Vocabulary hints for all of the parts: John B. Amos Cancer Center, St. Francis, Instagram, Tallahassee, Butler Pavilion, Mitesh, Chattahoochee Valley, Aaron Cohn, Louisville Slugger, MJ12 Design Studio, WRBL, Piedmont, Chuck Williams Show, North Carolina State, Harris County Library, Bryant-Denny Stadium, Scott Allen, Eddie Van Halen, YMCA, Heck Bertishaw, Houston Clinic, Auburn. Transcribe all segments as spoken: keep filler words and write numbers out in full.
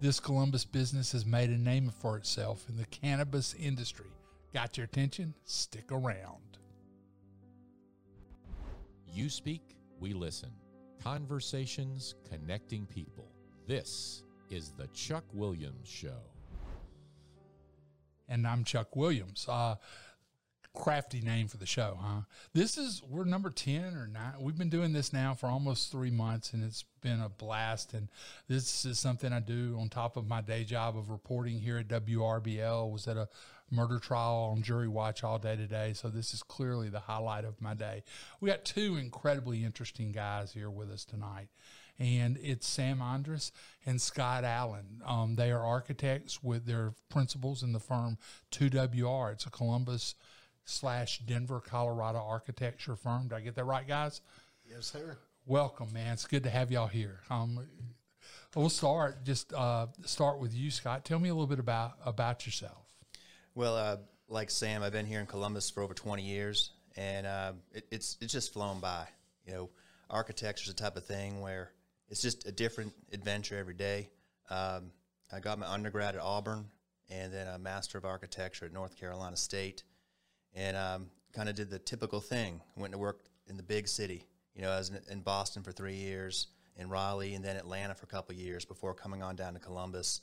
This Columbus business has made a name for itself in the cannabis industry. Got your attention? Stick around. You speak, we listen. Conversations connecting people. This is the Chuck Williams Show. And I'm Chuck Williams. Uh, crafty name for the show, huh? This is, we're number ten or nine. We've been doing this now for almost three months, and it's been a blast. And this is something I do on top of my day job of reporting here at W R B L. Was at a murder trial on jury watch all day today. So this is clearly the highlight of my day. We got two incredibly interesting guys here with us tonight. And it's Sam Andras and Scott Allen. Um, they are architects with their principals in the firm two W R. It's a Columbus slash Denver, Colorado architecture firm. Did I get that right, guys? Yes, sir. Welcome, man. It's good to have y'all here. Um, we'll start just uh, start with you, Scott. Tell me a little bit about about yourself. Well, uh, like Sam, I've been here in Columbus for over twenty years, and uh, it, it's it's just flown by. You know, architecture is the type of thing where it's just a different adventure every day. Um, I got my undergrad at Auburn, and then a master of architecture at North Carolina State. And um, kind of did the typical thing. Went to work in the big city. You know, I was in Boston for three years, in Raleigh, and then Atlanta for a couple of years before coming on down to Columbus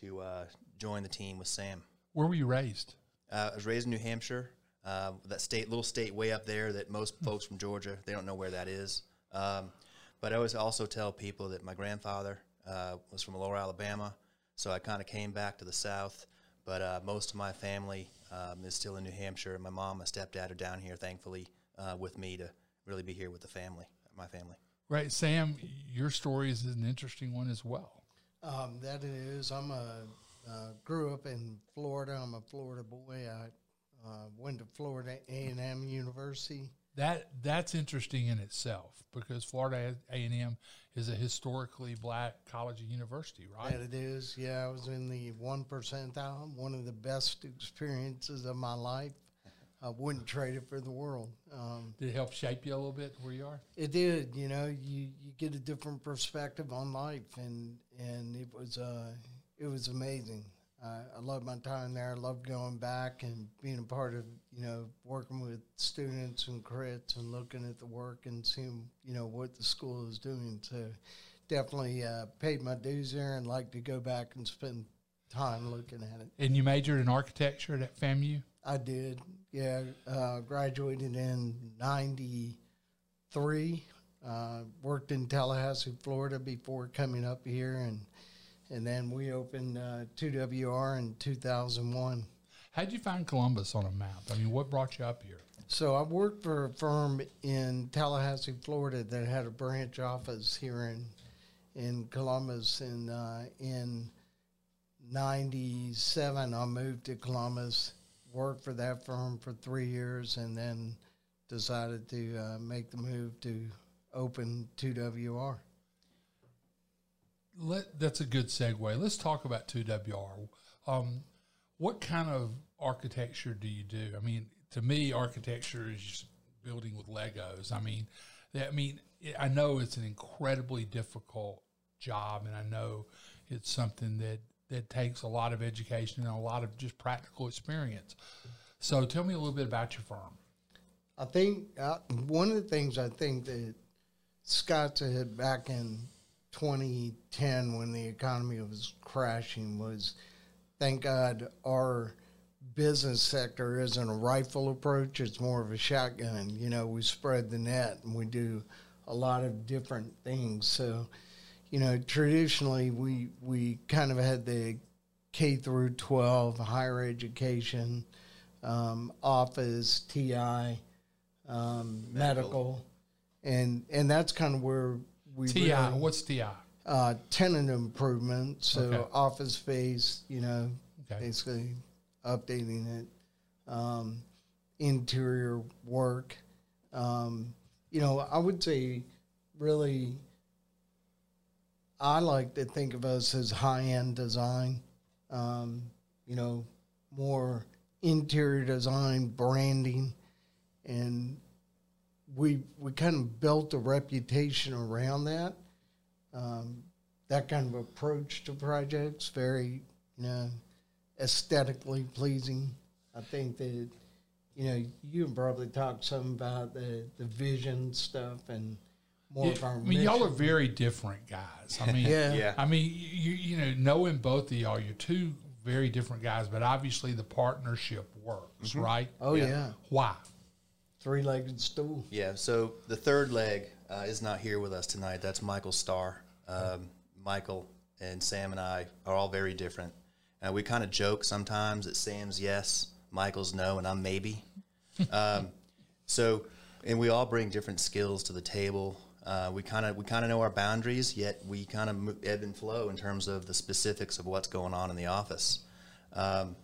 to uh, join the team with Sam. Where were you raised? Uh, I was raised in New Hampshire, uh, that state, little state way up there that most folks from Georgia, they don't know where that is. Um, but I always also tell people that my grandfather uh, was from Lower Alabama, so I kind of came back to the South. But uh, most of my family um, is still in New Hampshire. My mom and stepdad are down here, thankfully, uh, with me to really be here with the family, my family. Right. Sam, your story is an interesting one as well. Um, that is, I'm a, uh, grew up in Florida. I'm a Florida boy. I uh, went to Florida A and M University. That, that's interesting in itself because Florida A and M is a historically black college and university, right? That it is. Yeah, I was in the one percentile, one of the best experiences of my life. I wouldn't trade it for the world. Um, did it help shape you a little bit where you are? It did. You know, you, you get a different perspective on life, and and it was uh, it was amazing. Uh, I loved my time there. I loved going back and being a part of, you know, working with students and crits and looking at the work and seeing, you know, what the school is doing. So definitely uh, paid my dues there and like to go back and spend time looking at it. And you majored in architecture at FAMU? I did, yeah. Uh, graduated in ninety-three. Uh, worked in Tallahassee, Florida before coming up here, and And then we opened uh, two W R in two thousand one. How did you find Columbus on a map? I mean, what brought you up here? So I worked for a firm in Tallahassee, Florida that had a branch office here in in Columbus. And uh, in ninety-seven, I moved to Columbus, worked for that firm for three years, and then decided to uh, make the move to open two W R. Let, that's a good segue. Let's talk about two W R. Um, what kind of architecture do you do? I mean, to me, architecture is just building with Legos. I mean, that, I mean, I know it's an incredibly difficult job, and I know it's something that, that takes a lot of education and a lot of just practical experience. So tell me a little bit about your firm. I think uh, one of the things I think that Scott's had back in twenty ten, when the economy was crashing, was, thank God our business sector isn't a rifle approach. It's more of a shotgun. You know, we spread the net and we do a lot of different things. So, you know, traditionally we, we kind of had the K through twelve, higher education, um, office, T I, um, medical. medical. And, and that's kind of where we T I, really, what's T I? Uh, tenant improvement, so okay. Office space, you know, okay. Basically updating it, um, interior work. Um, you know, I would say really I like to think of us as high-end design, um, you know, more interior design, branding, and we we kind of built a reputation around that. Um, that kind of approach to projects, very, you know, aesthetically pleasing. I think that, you know, you can probably talk some about the, the vision stuff and more yeah, of our I mean, mission. Y'all are very different guys. I mean, yeah. yeah. I mean, you you know, knowing both of y'all, you're two very different guys, but obviously the partnership works, mm-hmm. right? Oh, yeah. yeah. Why? Three-legged stool. Yeah, so the third leg uh, is not here with us tonight. That's Michael Starr. Um, Michael and Sam and I are all very different. Uh, we kind of joke sometimes that Sam's yes, Michael's no, and I'm maybe. Um, so, and we all bring different skills to the table. Uh, we kind of we kind of know our boundaries, yet we kind of ebb and flow in terms of the specifics of what's going on in the office. Um,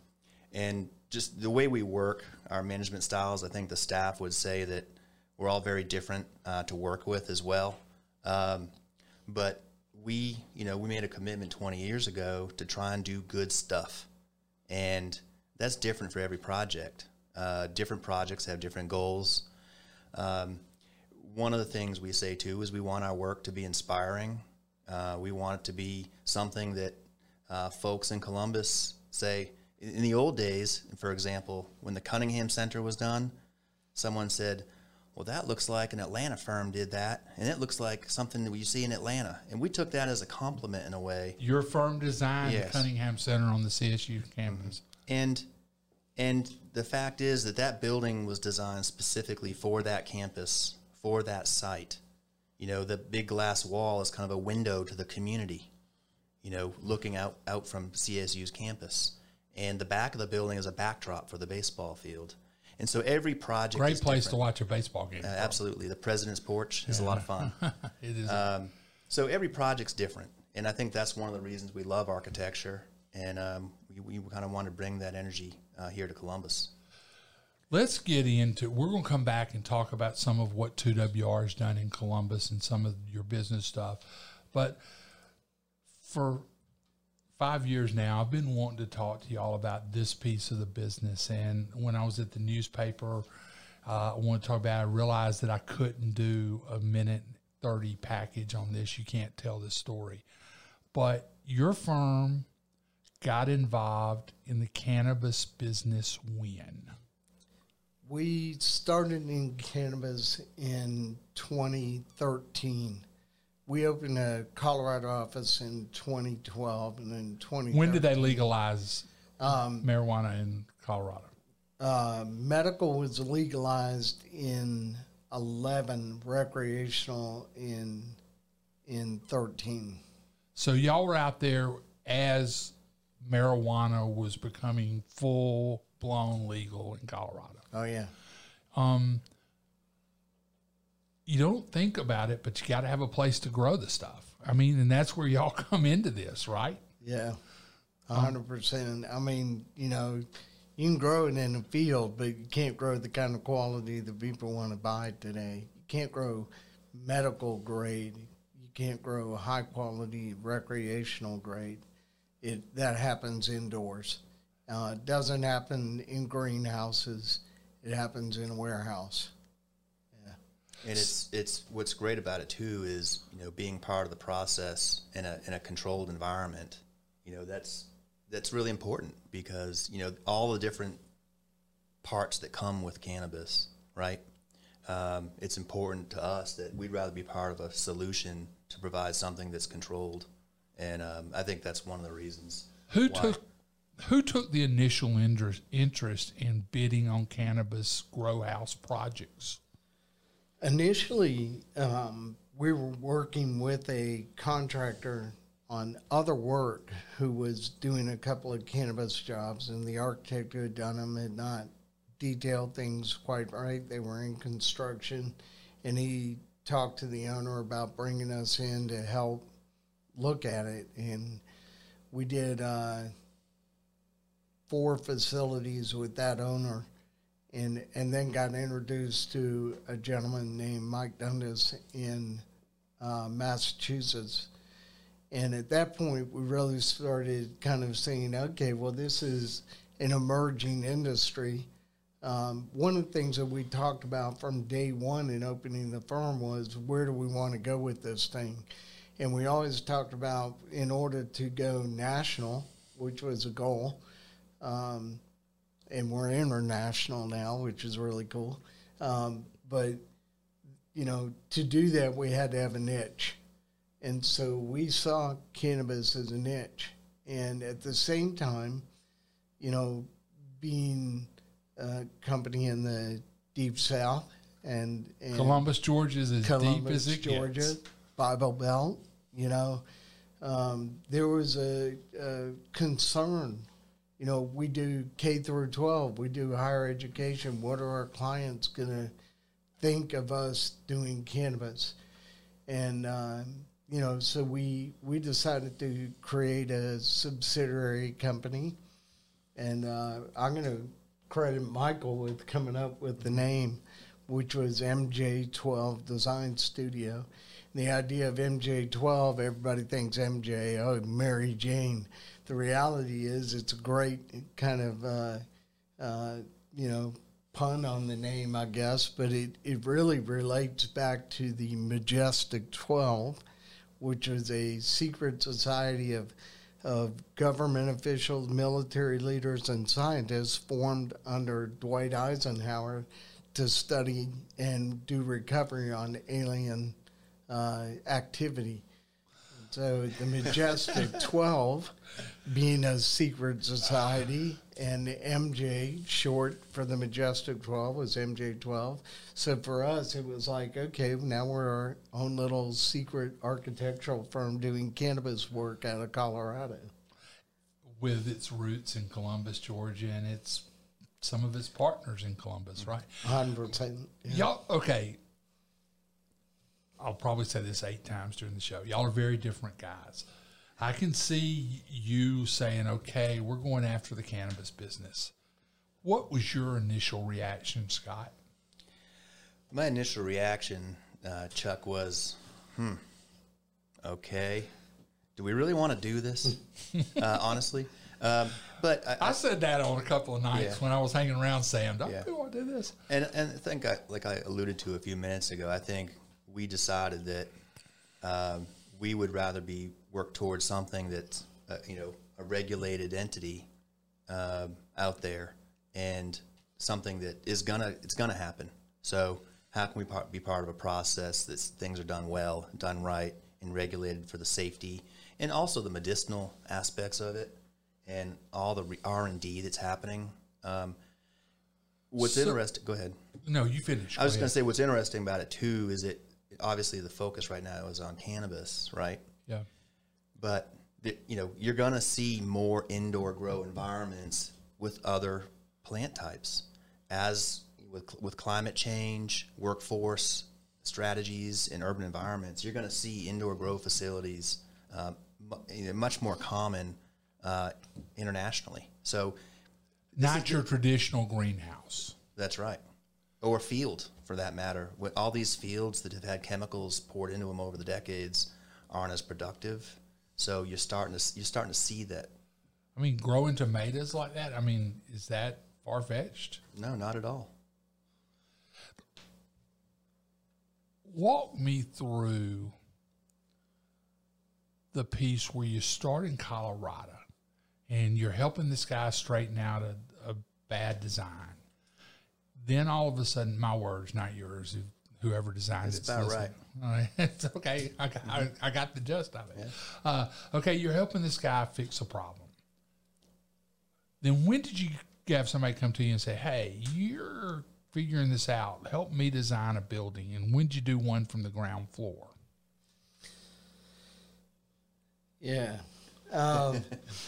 and just the way we work, our management styles, I think the staff would say that we're all very different uh, to work with as well. Um, but we, you know, we made a commitment twenty years ago to try and do good stuff. And that's different for every project. Uh, different projects have different goals. Um, one of the things we say, too, is we want our work to be inspiring. Uh, we want it to be something that uh, folks in Columbus say. In the old days, for example, when the Cunningham Center was done, someone said, well, that looks like an Atlanta firm did that, and it looks like something that you see in Atlanta. And we took that as a compliment in a way. Your firm designed yes. the Cunningham Center on the C S U campus. And and the fact is that that building was designed specifically for that campus, for that site. You know, the big glass wall is kind of a window to the community, you know, looking out, out from C S U's campus. And the back of the building is a backdrop for the baseball field. And so every project Great is place different. To watch a baseball game. Uh, absolutely. The President's Porch is yeah. a lot of fun. It is. Um, so every project's different. And I think that's one of the reasons we love architecture. And um, we, we kind of want to bring that energy uh, here to Columbus. Let's get into it. We're going to come back and talk about some of what two W R has done in Columbus and some of your business stuff. But for five years now, I've been wanting to talk to y'all about this piece of the business. And when I was at the newspaper, uh, I want to talk about it. I realized that I couldn't do a minute thirty package on this. You can't tell this story. But your firm got involved in the cannabis business when? We started in cannabis in twenty thirteen. We opened a Colorado office in twenty twelve and then twenty thirteen. When did they legalize um, marijuana in Colorado? Uh, medical was legalized in eleven, recreational in in thirteen. So y'all were out there as marijuana was becoming full-blown legal in Colorado. Oh, yeah. Um You don't think about it, but you got to have a place to grow the stuff. I mean, and that's where y'all come into this, right? Yeah, one hundred percent. Um, I mean, you know, you can grow it in the field, but you can't grow the kind of quality that people want to buy today. You can't grow medical grade. You can't grow high quality recreational grade. It that happens indoors. Uh, it doesn't happen in greenhouses. It happens in a warehouse. And it's it's what's great about it too is, you know, being part of the process in a in a controlled environment. You know, that's that's really important because, you know, all the different parts that come with cannabis, right? Um, it's important to us that we'd rather be part of a solution to provide something that's controlled, and um, I think that's one of the reasons. Who why. took who took the initial interest interest in bidding on cannabis grow house projects? Initially, um, we were working with a contractor on other work who was doing a couple of cannabis jobs, and the architect who had done them had not detailed things quite right. They were in construction, and he talked to the owner about bringing us in to help look at it. And we did uh, four facilities with that owner. And, and then got introduced to a gentleman named Mike Dundas in uh, Massachusetts. And at that point, we really started kind of saying, okay, well, this is an emerging industry. Um, one of the things that we talked about from day one in opening the firm was, where do we want to go with this thing? And we always talked about, in order to go national, which was a goal, um, and we're international now, which is really cool. Um, but, you know, to do that, we had to have a niche. And so we saw cannabis as a niche. And at the same time, you know, being a company in the Deep South, and, and Columbus, Georgia is as Columbus, deep as it Georgia, gets. Bible Belt, you know, um, there was a, a concern. You know, we do K through twelve, we do higher education. What are our clients going to think of us doing cannabis? And, um, you know, so we, we decided to create a subsidiary company. And uh, I'm going to credit Michael with coming up with the name, which was M J twelve Design Studio. The idea of M J twelve, everybody thinks M J, oh, Mary Jane. The reality is it's a great kind of, uh, uh, you know, pun on the name, I guess, but it, it really relates back to the Majestic twelve, which was a secret society of, of government officials, military leaders, and scientists formed under Dwight Eisenhower to study and do recovery on alien Uh, activity. So the Majestic twelve being a secret society, and M J, short for the Majestic twelve, was M J twelve. So for us, it was like, okay, now we're our own little secret architectural firm doing cannabis work out of Colorado. With its roots in Columbus, Georgia, and its some of its partners in Columbus, right? one hundred percent. Yeah. Y'all, okay. I'll probably say this eight times during the show. Y'all are very different guys. I can see you saying, okay, we're going after the cannabis business. What was your initial reaction, Scott? My initial reaction, uh, Chuck, was, hmm, okay. Do we really want to do this, uh, honestly? Um, but I, I, I said that on a couple of nights yeah. when I was hanging around, Sam. Don't yeah. we want to do this? And, and I think, I, like I alluded to a few minutes ago, I think we decided that um, we would rather be work towards something that's uh, you know, a regulated entity uh, out there, and something that is gonna it's gonna happen. So how can we par be part of a process that things are done well, done right, and regulated for the safety and also the medicinal aspects of it, and all the R and D that's happening. Um, what's so, interesting? Go ahead. No, you finish. I was gonna say what's interesting about it too is that. Obviously, the focus right now is on cannabis, right? Yeah. But, the, you know, you're going to see more indoor grow environments with other plant types. As with, with climate change, workforce strategies, and urban environments, you're going to see indoor grow facilities uh, much more common uh, internationally. So, not your traditional greenhouse. That's right. Or field, for that matter. With all these fields that have had chemicals poured into them over the decades aren't as productive. So you're starting to you're starting to see that. I mean, growing tomatoes like that. I mean, is that far fetched? No, not at all. Walk me through the piece where you start in Colorado, and you're helping this guy straighten out a, a bad design. Then all of a sudden, my words, not yours, whoever designed it. That's about right. right. It's okay. I got, I, I got the gist of it. Yeah. Uh, okay, you're helping this guy fix a problem. Then when did you have somebody come to you and say, hey, you're figuring this out. Help me design a building. And when did you do one from the ground floor? Yeah. Um,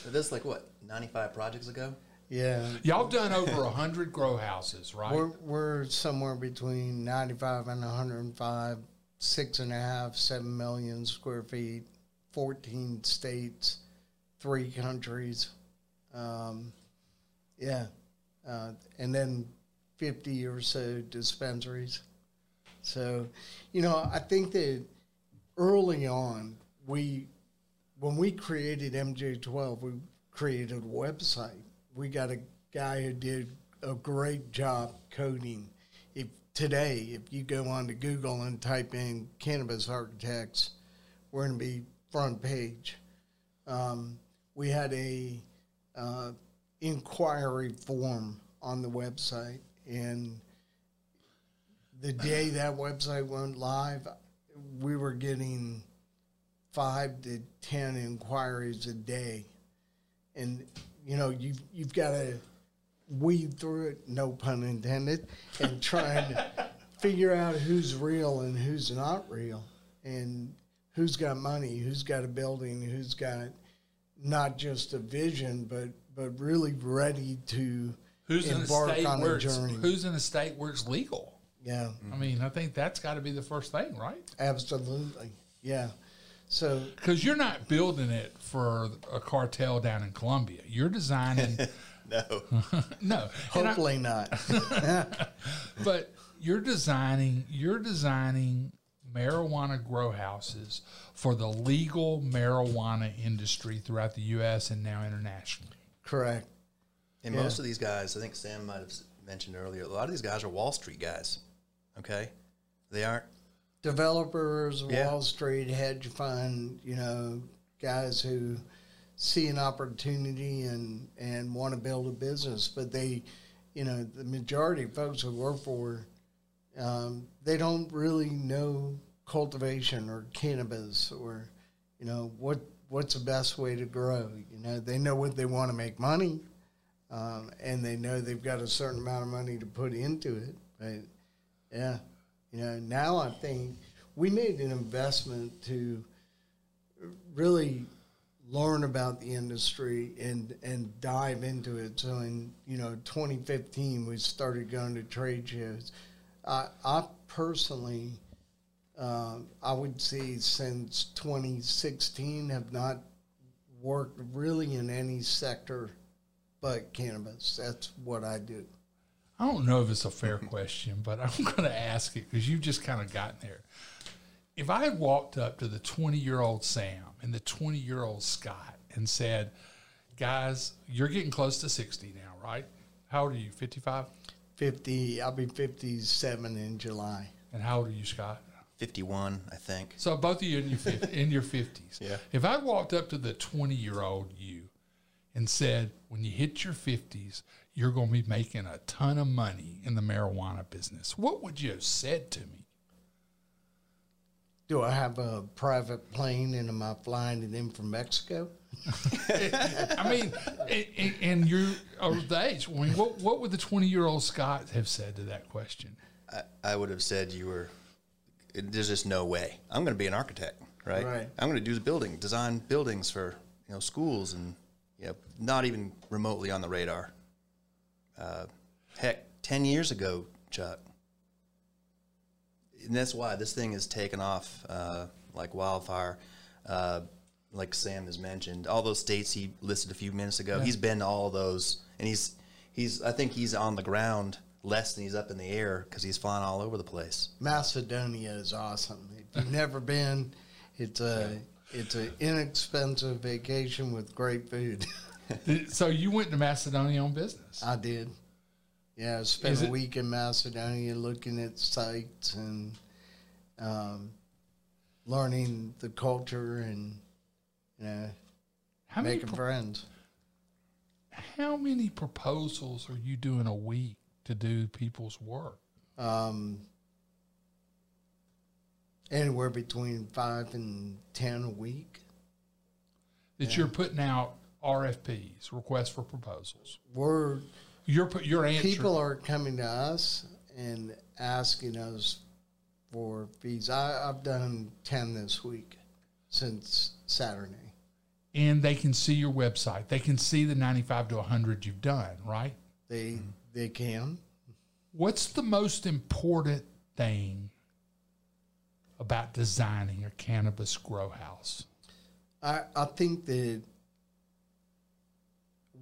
That's like, what, ninety-five projects ago? Yeah. Y'all done over one hundred grow houses, right? We're, we're somewhere between ninety-five and one hundred five, six and a half, seven million square feet, fourteen states, three countries. Um, yeah. Uh, and then fifty or so dispensaries. So, you know, I think that early on, we, when we created M J twelve, we created a website. We got a guy who did a great job coding. If today, if you go on to Google and type in cannabis architects we're going to be front page. Um, we had a uh, inquiry form on the website, and the day that website went live, we were getting five to ten inquiries a day. And, you know, you've, you've got to weed through it, no pun intended, and try and figure out who's real and who's not real, and who's got money, who's got a building, who's got not just a vision, but, but really ready to who's embark in a on works, a journey. Who's in a state where it's legal. Yeah. I mean, I think that's got to be the first thing, right? Absolutely, yeah. So, because you're not building it for a cartel down in Columbia. You're designing. No. No. Hopefully I, not. But you're designing, you're designing marijuana grow houses for the legal marijuana industry throughout the U S and now internationally. Correct. And yeah. Most of these guys, I think Sam might have mentioned earlier, a lot of these guys are Wall Street guys, okay? They aren't. Developers, yeah. Wall Street, hedge fund, you know, guys who see an opportunity and, and want to build a business. But they, you know, the majority of folks who work for, um, they don't really know cultivation or cannabis or, you know, what what's the best way to grow. You know, they know what they want to make money, um, and they know they've got a certain amount of money to put into it. But, yeah, you know, now I think we made an investment to really learn about the industry and and dive into it. So in, you know, twenty fifteen, we started going to trade shows. I, I personally, uh, I would say since twenty sixteen, have not worked really in any sector but cannabis. That's what I do. I don't know if it's a fair question, but I'm going to ask it because you've just kind of gotten there. If I had walked up to the twenty-year-old Sam and the twenty-year-old Scott and said, guys, you're getting close to sixty now, right? How old are you, fifty-five? fifty. I'll be fifty-seven in July. And how old are you, Scott? fifty-one, I think. So both of you in your, fifty, in your fifties. Yeah. If I walked up to the twenty-year-old you and said, when you hit your fifties, you're going to be making a ton of money in the marijuana business, what would you have said to me? Do I have a private plane and am I flying to them from Mexico? I mean, and, and you're old age. I mean, what, what would the twenty-year-old Scott have said to that question? I, I would have said you were, there's just no way. I'm going to be an architect, right? Right. I'm going to do the building, design buildings for, you know, schools and, you know, not even remotely on the radar. Uh, heck, ten years ago, Chuck. And that's why this thing has taken off uh, like wildfire, uh, like Sam has mentioned. All those states he listed a few minutes ago, yeah. He's been to all those, and he's he's I think he's on the ground less than he's up in the air because he's flying all over the place. Macedonia is awesome. If you've never been, it's a yeah. it's an inexpensive vacation with great food. So you went to Macedonia on business? I did. Yeah, I spent a week in Macedonia looking at sites and um, learning the culture and, you know, how making friends. How many proposals are you doing a week to do people's work? Um, anywhere between five and ten a week. That yeah. You're putting out R F Ps, requests for proposals. We're... Your, your answer. People are coming to us and asking us for fees. I, I've done ten this week since Saturday. And they can see your website. They can see the ninety-five to one hundred you've done, right? They, mm-hmm. they can. What's the most important thing about designing a cannabis grow house? I, I think that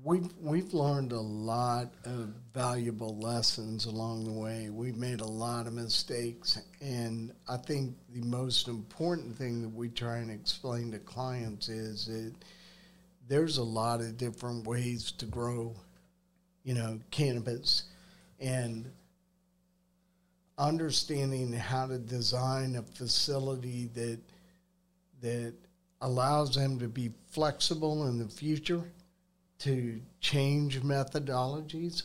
We've, we've learned a lot of valuable lessons along the way. We've made a lot of mistakes, and I think the most important thing that we try and explain to clients is that there's a lot of different ways to grow, you know, cannabis, and understanding how to design a facility that that allows them to be flexible in the future, to change methodologies,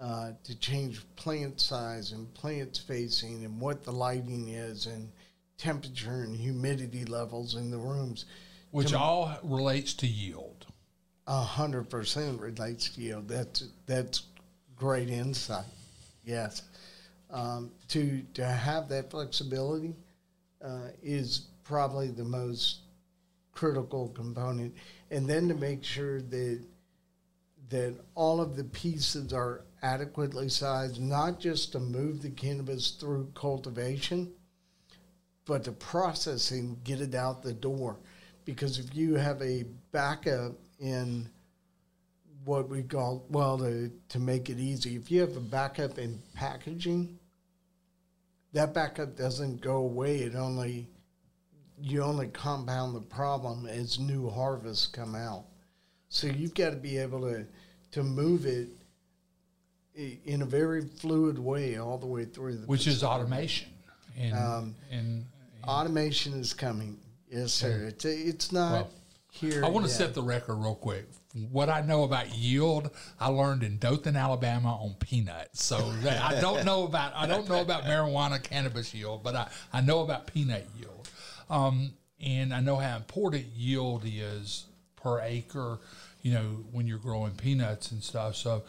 uh, to change plant size and plant spacing and what the lighting is and temperature and humidity levels in the rooms. Which to, all relates to yield. A hundred percent relates to yield. That's, that's great insight. Yes. Um, to, to have that flexibility uh, is probably the most critical component. And then to make sure that, that all of the pieces are adequately sized, not just to move the cannabis through cultivation, but to process and get it out the door. Because if you have a backup in what we call, well, to, to make it easy, if you have a backup in packaging, that backup doesn't go away. It only, you only compound the problem as new harvests come out. So you've got to be able to, to move it in a very fluid way all the way through. The Which is automation. And, um, and, and automation is coming. Yes, sir. It's, it's not well, here I want yet. to set the record real quick. What I know about yield, I learned in Dothan, Alabama on peanuts. So I don't know about I don't know about marijuana cannabis yield, but I, I know about peanut yield. Um, and I know how important yield is per acre, you know, when you're growing peanuts and stuff. So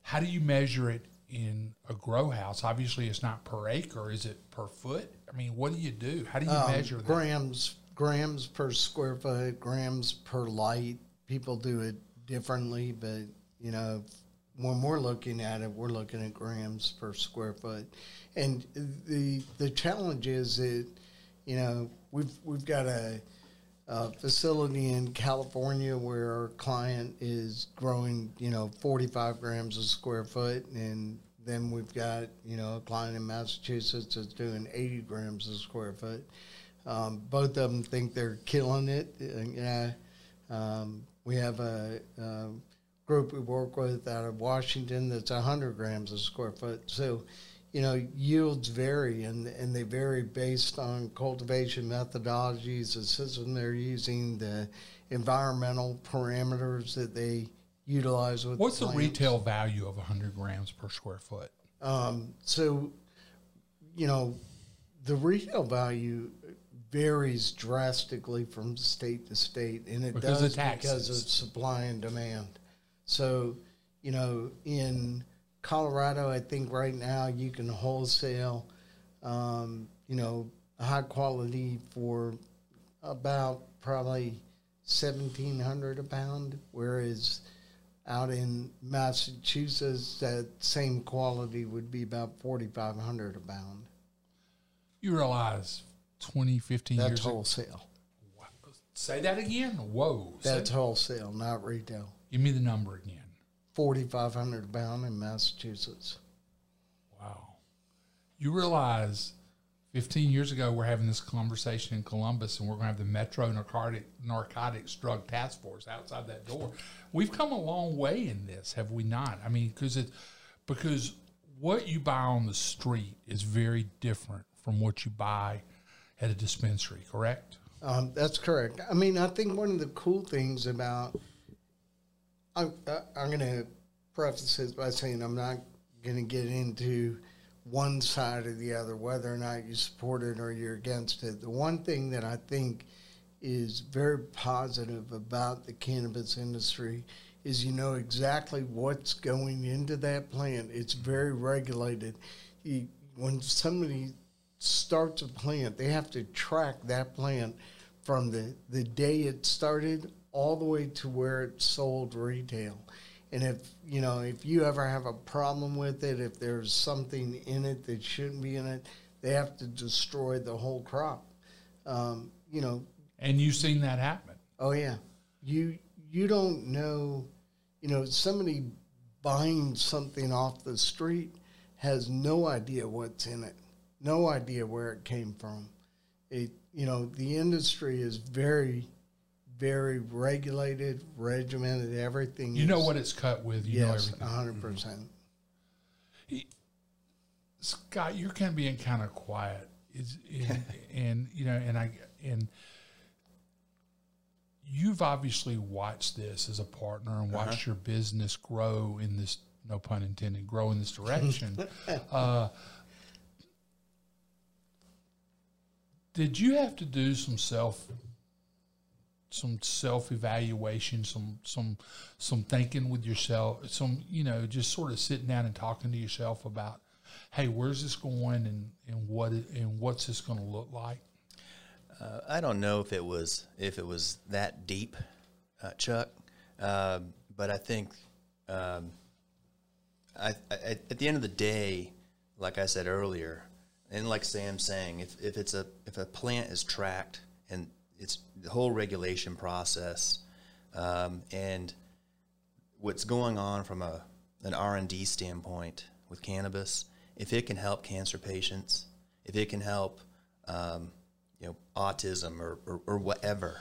how do you measure it in a grow house? Obviously, it's not per acre. Is it per foot? I mean, what do you do? How do you um, measure that? Grams, grams per square foot, grams per light. People do it differently, but, you know, when we're looking at it, we're looking at grams per square foot. And the the challenge is that, you know, we've, we've got a... Uh, facility in California where our client is growing, you know, forty-five grams a square foot, and then we've got, you know, a client in Massachusetts that's doing eighty grams a square foot. Um, both of them think they're killing it. Uh, yeah, um, we have a, a group we work with out of Washington that's one hundred grams a square foot. So, you know, yields vary, and, and they vary based on cultivation methodologies, the system they're using, the environmental parameters that they utilize with What's the, the retail value of one hundred grams per square foot? Um, so, you know, the retail value varies drastically from state to state, and it because does of because of supply and demand. So, you know, in Colorado, I think right now you can wholesale, um, you know, high quality for about probably seventeen hundred dollars a pound, whereas out in Massachusetts, that same quality would be about forty-five hundred dollars a pound. You realize twenty, fifteen That's years ago? That's wholesale. Wow. Say that again? Whoa. That's Say wholesale, not retail. Give me the number again. forty-five hundred a pound in Massachusetts. Wow. You realize fifteen years ago we're having this conversation in Columbus, and we're going to have the Metro Narcotic, Narcotics Drug Task Force outside that door. We've come a long way in this, have we not? I mean, because it's, because what you buy on the street is very different from what you buy at a dispensary, correct? Um, that's correct. I mean, I think one of the cool things about I'm, I'm going to preface this by saying I'm not going to get into one side or the other, whether or not you support it or you're against it. The one thing that I think is very positive about the cannabis industry is you know exactly what's going into that plant. It's very regulated. You, when somebody starts a plant, they have to track that plant from the, the day it started all the way to where it's sold retail. And if, you know, if you ever have a problem with it, if there's something in it that shouldn't be in it, they have to destroy the whole crop. Um, you know. And you've seen that happen. Oh, yeah. You, you don't know, you know, somebody buying something off the street has no idea what's in it, no idea where it came from. It, you know, the industry is very... very regulated, regimented, everything. You know what it's cut with. You know everything. Yes, one hundred percent. Scott, you're kind of being kind of quiet. Is, and, and, you know, and I, and you've obviously watched this as a partner and watched uh-huh. your business grow in this, no pun intended, grow in this direction. uh, did you have to do some self, some self-evaluation, some, some, some thinking with yourself, some, you know, just sort of sitting down and talking to yourself about, hey, where's this going and, and what, and what's this going to look like? Uh, I don't know if it was, if it was that deep, uh, Chuck. Uh, but I think, um, I, I, at the end of the day, like I said earlier, and like Sam's saying, if, if it's a, if a plant is tracked and it's the whole regulation process, um, and what's going on from a, an R and D standpoint with cannabis, if it can help cancer patients, if it can help, um, you know, autism or, or, or whatever,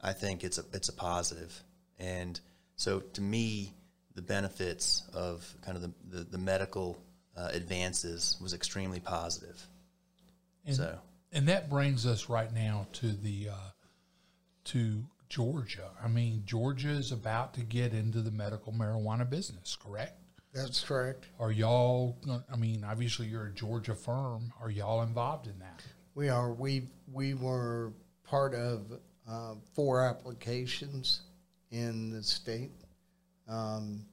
I think it's a, it's a positive. And so to me, the benefits of kind of the, the, the medical uh, advances was extremely positive. And, so, and that brings us right now to the, uh, to Georgia. I mean, Georgia is about to get into the medical marijuana business, correct? That's correct. Are y'all, I mean, obviously you're a Georgia firm. Are y'all involved in that? We are. We we were part of uh, four applications in the state. Um,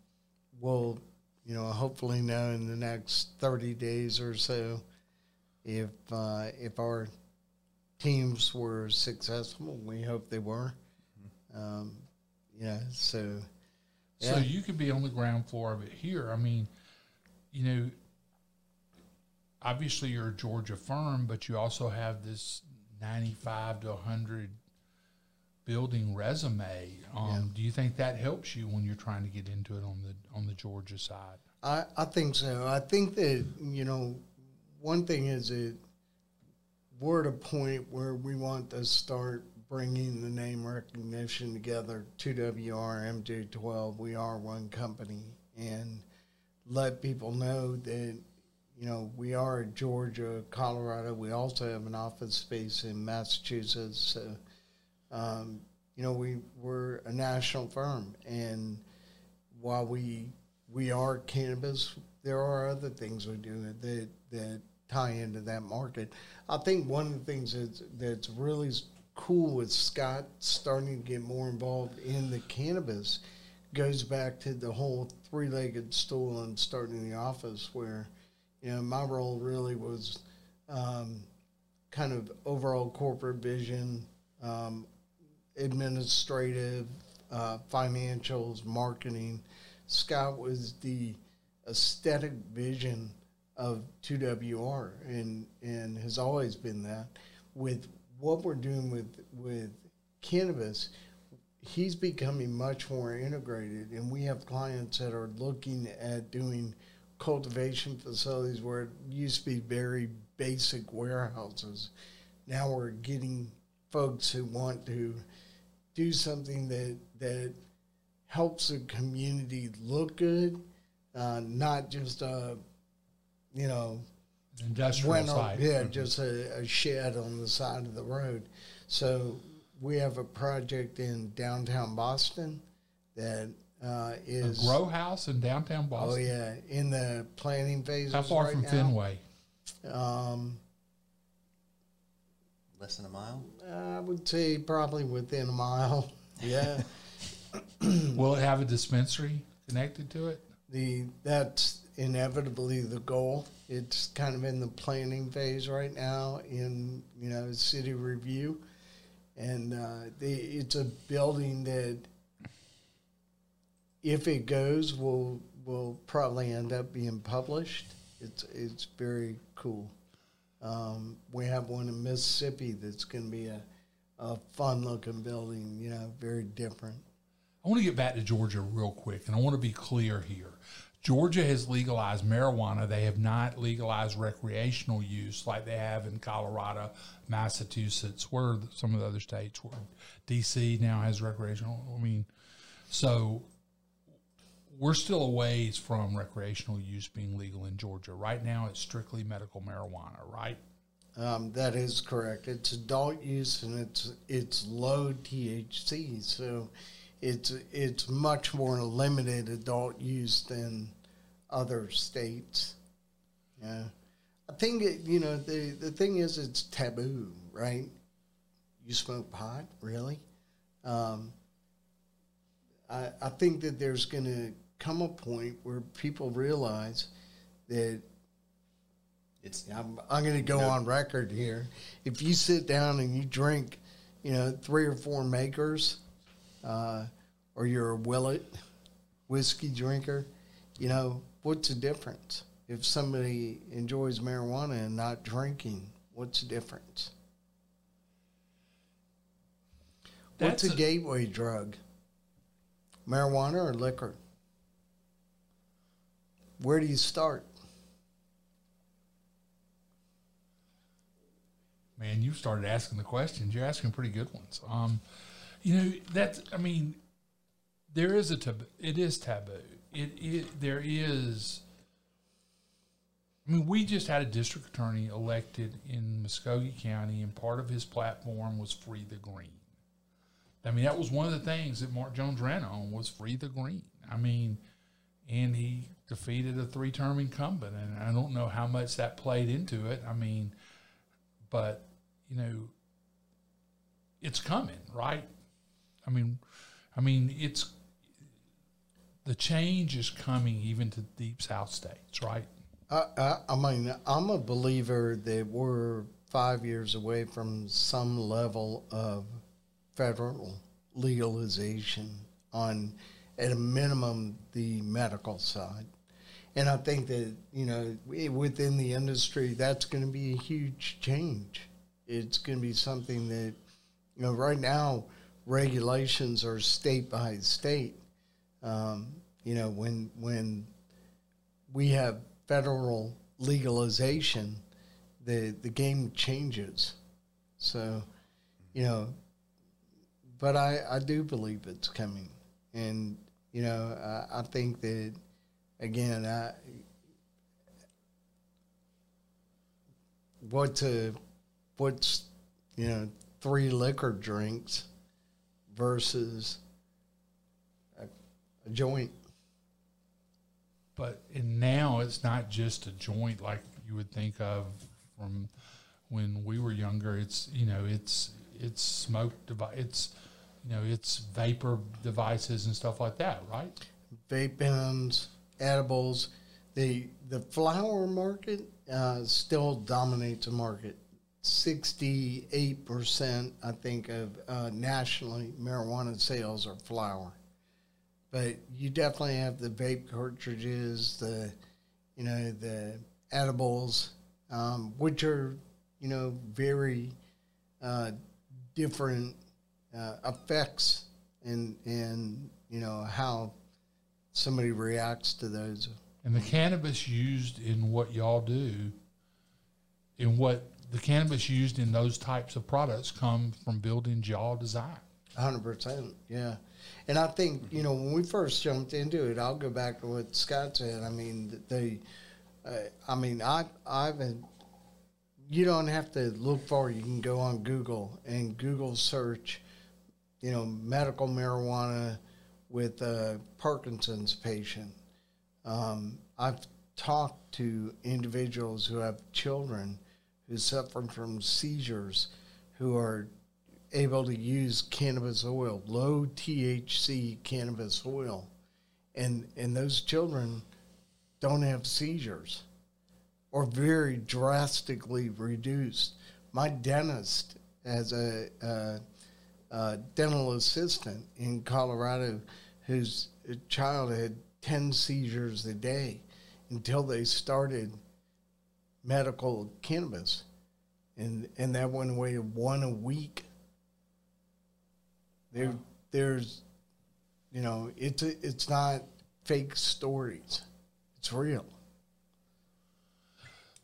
we'll, you know, hopefully know in the next thirty days or so if uh, if our teams were successful. We hope they were. Um, yeah. So. Yeah. So you could be on the ground floor of it here. I mean, you know. Obviously, you're a Georgia firm, but you also have this ninety-five to one hundred building resume. Um, yeah. Do you think that helps you when you're trying to get into it on the on the Georgia side? I, I think so. I think that, you know, one thing is that we're at a point where we want to start bringing the name recognition together, two W R, M J twelve, we are one company, and let people know that, you know, we are in Georgia, Colorado. We also have an office space in Massachusetts. So, um, you know, we, we're a national firm. And while we we are cannabis, there are other things we do that, that tie into that market. I think one of the things that's, that's really cool with Scott starting to get more involved in the cannabis goes back to the whole three-legged stool and starting the office where, you know, my role really was um, kind of overall corporate vision, um, administrative, uh, financials, marketing. Scott was the aesthetic vision of two W R and, and has always been that. With what we're doing with, with cannabis, he's becoming much more integrated, and we have clients that are looking at doing cultivation facilities where it used to be very basic warehouses. Now we're getting folks who want to do something that that helps the community look good, uh, not just a, you know, industrial side. Yeah, mm-hmm. just a, a shed on the side of the road. So we have a project in downtown Boston that Uh, is a grow house in downtown Boston. Oh yeah, in the planning phase. How far right from now. Fenway? Um, less than a mile. I would say probably within a mile. Yeah. Will it have a dispensary connected to it? The that's inevitably the goal. It's kind of in the planning phase right now, in you know city review, and uh, the, it's a building that, if it goes, we'll, we'll probably end up being published. It's, it's very cool. Um, we have one in Mississippi that's going to be a, a fun-looking building, you know, very different. I want to get back to Georgia real quick, and I want to be clear here. Georgia has legalized marijuana. They have not legalized recreational use like they have in Colorado, Massachusetts, where some of the other states were. D C now has recreational. I mean, so we're still a ways from recreational use being legal in Georgia. Right now, it's strictly medical marijuana, right? Um, that is correct. It's adult use and it's it's low T H C, so it's it's much more limited adult use than other states. Yeah, I think it, you know the the thing is it's taboo, right? You smoke pot, really? Um, I I think that there's going to come a point where people realize that. It's, I'm, I'm going to go you know, on record here. If you sit down and you drink, you know, three or four makers, uh, or you're a Willet whiskey drinker, you know, what's the difference? If somebody enjoys marijuana and not drinking, what's the difference? What's a, a gateway drug? Marijuana or liquor? Where do you start? Man, you started asking the questions. You're asking pretty good ones. Um, you know, that's, I mean, there is a taboo. It is taboo. It, it There is, I mean, we just had a district attorney elected in Muskogee County, and part of his platform was free the green. I mean, that was one of the things that Mark Jones ran on was free the green. I mean, and he defeated a three-term incumbent, and I don't know how much that played into it. I mean, but, you know, it's coming, right? I mean, I mean, it's the change is coming even to deep South states, right? I, I, I mean, I'm a believer that we're five years away from some level of federal legalization on, at a minimum, the medical side. And I think that, you know, within the industry, that's going to be a huge change. It's going to be something that, you know, right now, regulations are state by state. Um, you know, when, when we have federal legalization, the, the game changes. So, you know, but I, I do believe it's coming. And, you know, I, I think that, again, I, what's, a, what's, you know, three liquor drinks versus a, a joint? But and now it's not just a joint like you would think of from when we were younger. It's, you know, it's, it's smoke device. It's, you know, it's vapor devices and stuff like that, right? Vape pens. Edibles, the the flower market uh, still dominates the market. sixty-eight percent, I think, of uh, nationally marijuana sales are flower. But you definitely have the vape cartridges, the you know the edibles, um, which are you know very uh, different uh, effects and and you know how. Somebody reacts to those. And the cannabis used in what y'all do, in what the cannabis used in those types of products come from buildings y'all design. one hundred percent, yeah. And I think, you know, when we first jumped into it, I'll go back to what Scott said. I mean, they, uh, I mean, I, I've been, you don't have to look far. You can go on Google and Google search, you know, medical marijuana with a Parkinson's patient. Um, I've talked to individuals who have children who suffer from seizures who are able to use cannabis oil, low T H C cannabis oil. And, and those children don't have seizures or very drastically reduced. My dentist has a, a Uh, dental assistant in Colorado whose child had ten seizures a day until they started medical cannabis. And and that went away to one a week. There, wow. There's, you know, it's, a, it's not fake stories. It's real.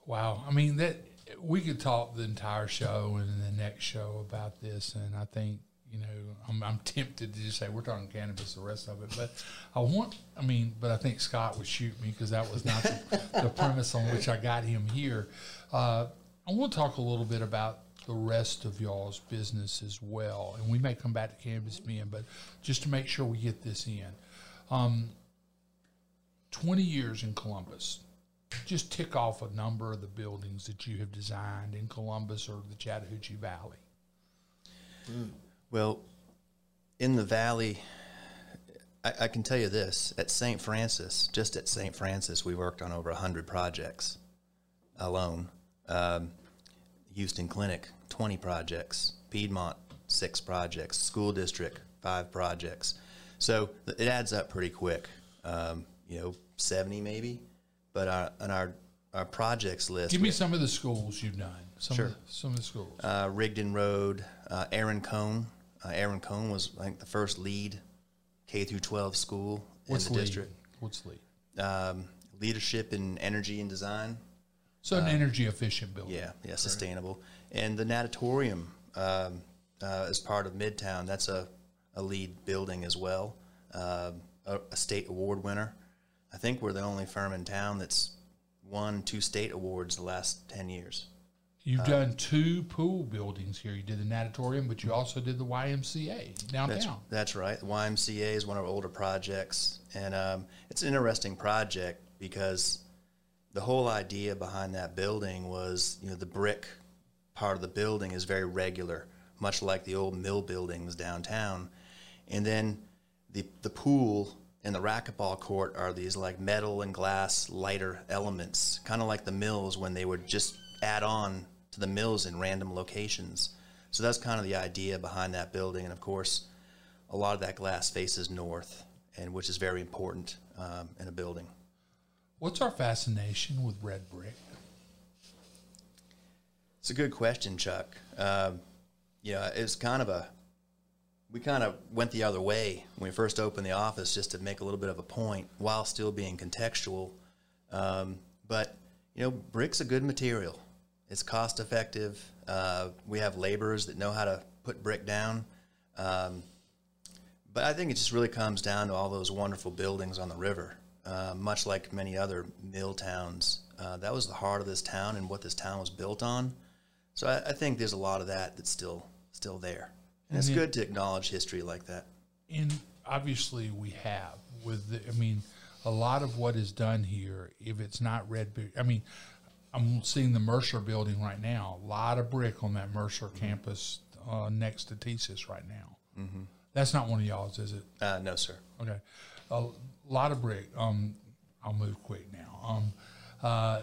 Wow. I mean, that we could talk the entire show and the next show about this, and I think, you know, I'm, I'm tempted to just say we're talking cannabis the rest of it, but I want, I mean, but I think Scott would shoot me because that was not the, the premise on which I got him here. Uh, I want to talk a little bit about the rest of y'all's business as well, and we may come back to Canvas Men, but just to make sure we get this in. Um, twenty years in Columbus. Just tick off a number of the buildings that you have designed in Columbus or the Chattahoochee Valley. Mm. Well, in the Valley, I, I can tell you this, at Saint Francis, just at Saint Francis, we worked on over one hundred projects alone. Um, Houston Clinic, twenty projects. Piedmont, six projects. School district, five projects. So it adds up pretty quick, um, you know, seventy maybe. But our, on our, our projects list. Give me some of the schools you've done. Some sure. Of the, some of the schools. Uh, Rigdon Road, uh, Aaron Cohn. Uh, Aaron Cohn was, I think, the first LEED K through twelve school What's in the LEED? district. What's LEED? Um, leadership in Energy and Design. So an um, energy efficient building. Yeah, yeah, sustainable. Right. And the natatorium um, uh, is part of Midtown. That's a, a LEED building as well, uh, a, a state award winner. I think we're the only firm in town that's won two state awards the last ten years. You've um, done two pool buildings here. You did the natatorium, but you also did the Y M C A downtown. That's, that's right. The Y M C A is one of our older projects, and um, it's an interesting project because the whole idea behind that building was, you know, the brick part of the building is very regular, much like the old mill buildings downtown. And then the, the pool and the racquetball court are these like metal and glass lighter elements, kind of like the mills when they would just add on to the mills in random locations. So that's kind of the idea behind that building. And of course, a lot of that glass faces north, and which is very important um, in a building. What's our fascination with red brick? It's a good question, Chuck. Uh, you know, it's kind of a, we kind of went the other way when we first opened the office just to make a little bit of a point while still being contextual. Um, but, you know, brick's a good material. It's cost effective. Uh, we have laborers that know how to put brick down. Um, but I think it just really comes down to all those wonderful buildings on the river. Uh, much like many other mill towns, uh, that was the heart of this town and what this town was built on. So I, I think there's a lot of that that's still still there, and, and it's then, good to acknowledge history like that. And obviously, we have with the, I mean, a lot of what is done here. If it's not red brick, I mean, I'm seeing the Mercer building right now. A lot of brick on that Mercer mm-hmm. campus uh, next to T S I S right now. Mm-hmm. That's not one of y'all's, is it? Uh, no, sir. Okay. Uh, A lot of brick. Um, I'll move quick now. Um, uh,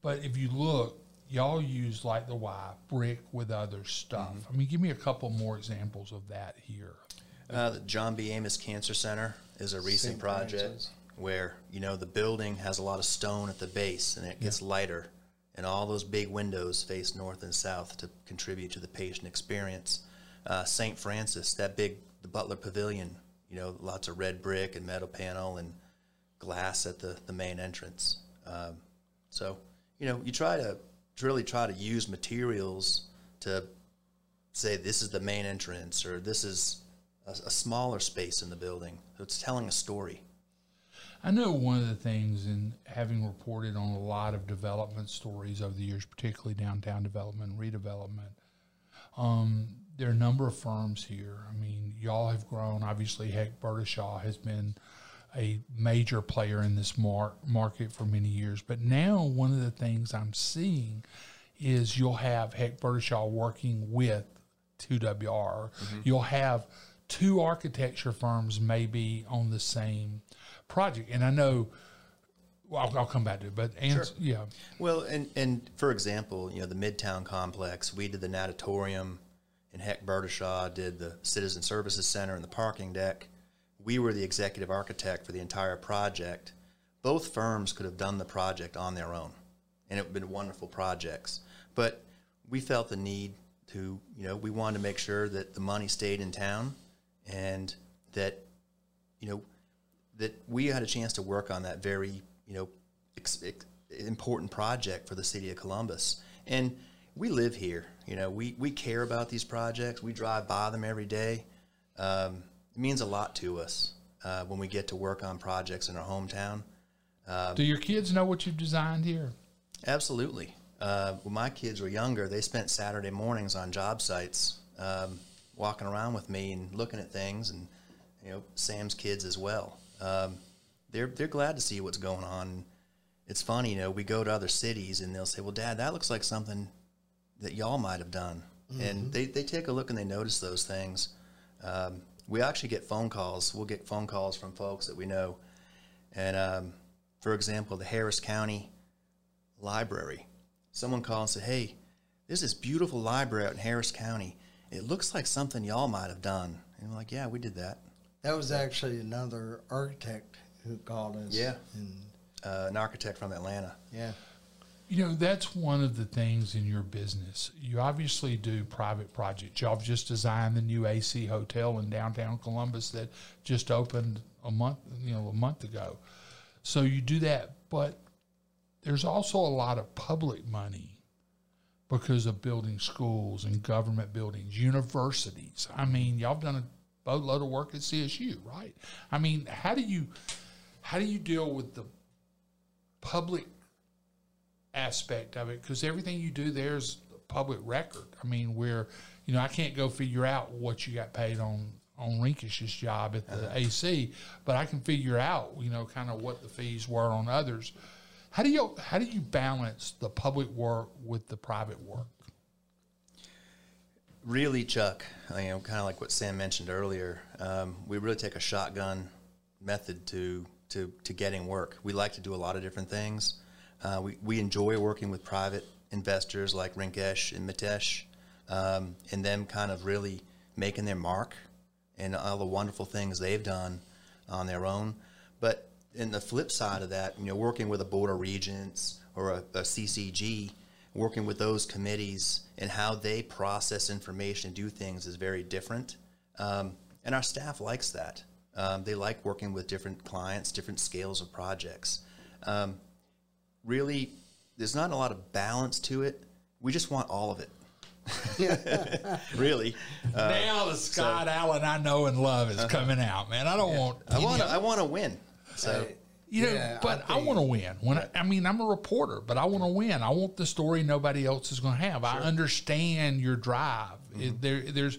but if you look, y'all use, like the Y, brick with other stuff. Mm-hmm. I mean, give me a couple more examples of that here. Uh, the John B. Amos Cancer Center is a recent project where, you know, the building has a lot of stone at the base, and it gets yeah. lighter, and all those big windows face north and south to contribute to the patient experience. Uh, Saint Francis, that big, the Butler Pavilion, you know, lots of red brick and metal panel and glass at the, the main entrance. Um, so, you know, you try to, to really try to use materials to say this is the main entrance or this is a, a smaller space in the building. So it's telling a story. I know one of the things in having reported on a lot of development stories over the years, particularly downtown development and redevelopment, um, there are a number of firms here. I mean, y'all have grown. Obviously, Heck Bertishaw has been a major player in this mar market for many years. But now one of the things I'm seeing is you'll have Heck Bertishaw working with two W R. Mm-hmm. You'll have two architecture firms maybe on the same project. And I know, well, I'll, I'll come back to it, but and, sure. yeah. Well, and, and for example, you know, the Midtown complex, we did the natatorium, and Heck Bertishaw did the Citizen Services Center and the parking deck. We were the executive architect for the entire project. Both firms could have done the project on their own, and it would have been wonderful projects. But we felt the need to, you know, we wanted to make sure that the money stayed in town and that, you know, that we had a chance to work on that very, you know, ex ex important project for the city of Columbus. And we live here, you know, we, we care about these projects. We drive by them every day. Um, it means a lot to us uh, when we get to work on projects in our hometown. Um, Do your kids know what you've designed here? Absolutely. uh, when my kids were younger, they spent Saturday mornings on job sites, um, walking around with me and looking at things, and you know, Sam's kids as well. Um, they're they're glad to see what's going on. It's funny, you know, we go to other cities and they'll say, "Well, Dad, that looks like something that y'all might have done." Mm-hmm. And they, they take a look and they notice those things. Um, we actually get phone calls. We'll get phone calls from folks that we know. And, um, for example, the Harris County Library. Someone calls and said, "Hey, there's this beautiful library out in Harris County. It looks like something y'all might have done." And we're like, "Yeah, we did that." That was actually another architect who called us. Yeah, and, uh, an architect from Atlanta. Yeah. You know, that's one of the things in your business. You obviously do private projects. Y'all just designed the new A C hotel in downtown Columbus that just opened a month, you know, a month ago. So you do that, but there's also a lot of public money because of building schools and government buildings, universities. I mean, y'all have done a boatload of work at C S U, right? I mean, how do you how do you deal with the public aspect of it, because everything you do there's public record? I mean, where, you know, I can't go figure out what you got paid on on Rinkish's job at the uh-huh. A C, but I can figure out, you know, kind of what the fees were on others. How do you how do you balance the public work with the private work? Really, Chuck, you know, kind of like what Sam mentioned earlier, um, we really take a shotgun method to to to getting work. We like to do a lot of different things. Uh, we, we enjoy working with private investors like Rinkesh and Mitesh, um, and them kind of really making their mark and all the wonderful things they've done on their own. But in the flip side of that, you know, working with a board of regents or a, a C C G, working with those committees and how they process information and do things is very different. Um, and our staff likes that. Um, they like working with different clients, different scales of projects. Um, Really, there's not a lot of balance to it. We just want all of it. Really. Uh, now the Scott so, Allen I know and love is uh-huh. coming out, man. I don't yeah. want. I want. I want to win. So I, you know, yeah, but I, I want to win. When right. I, I mean, I'm a reporter, but I want to win. I want the story nobody else is going to have. Sure. I understand your drive. Mm-hmm. it, there, there's,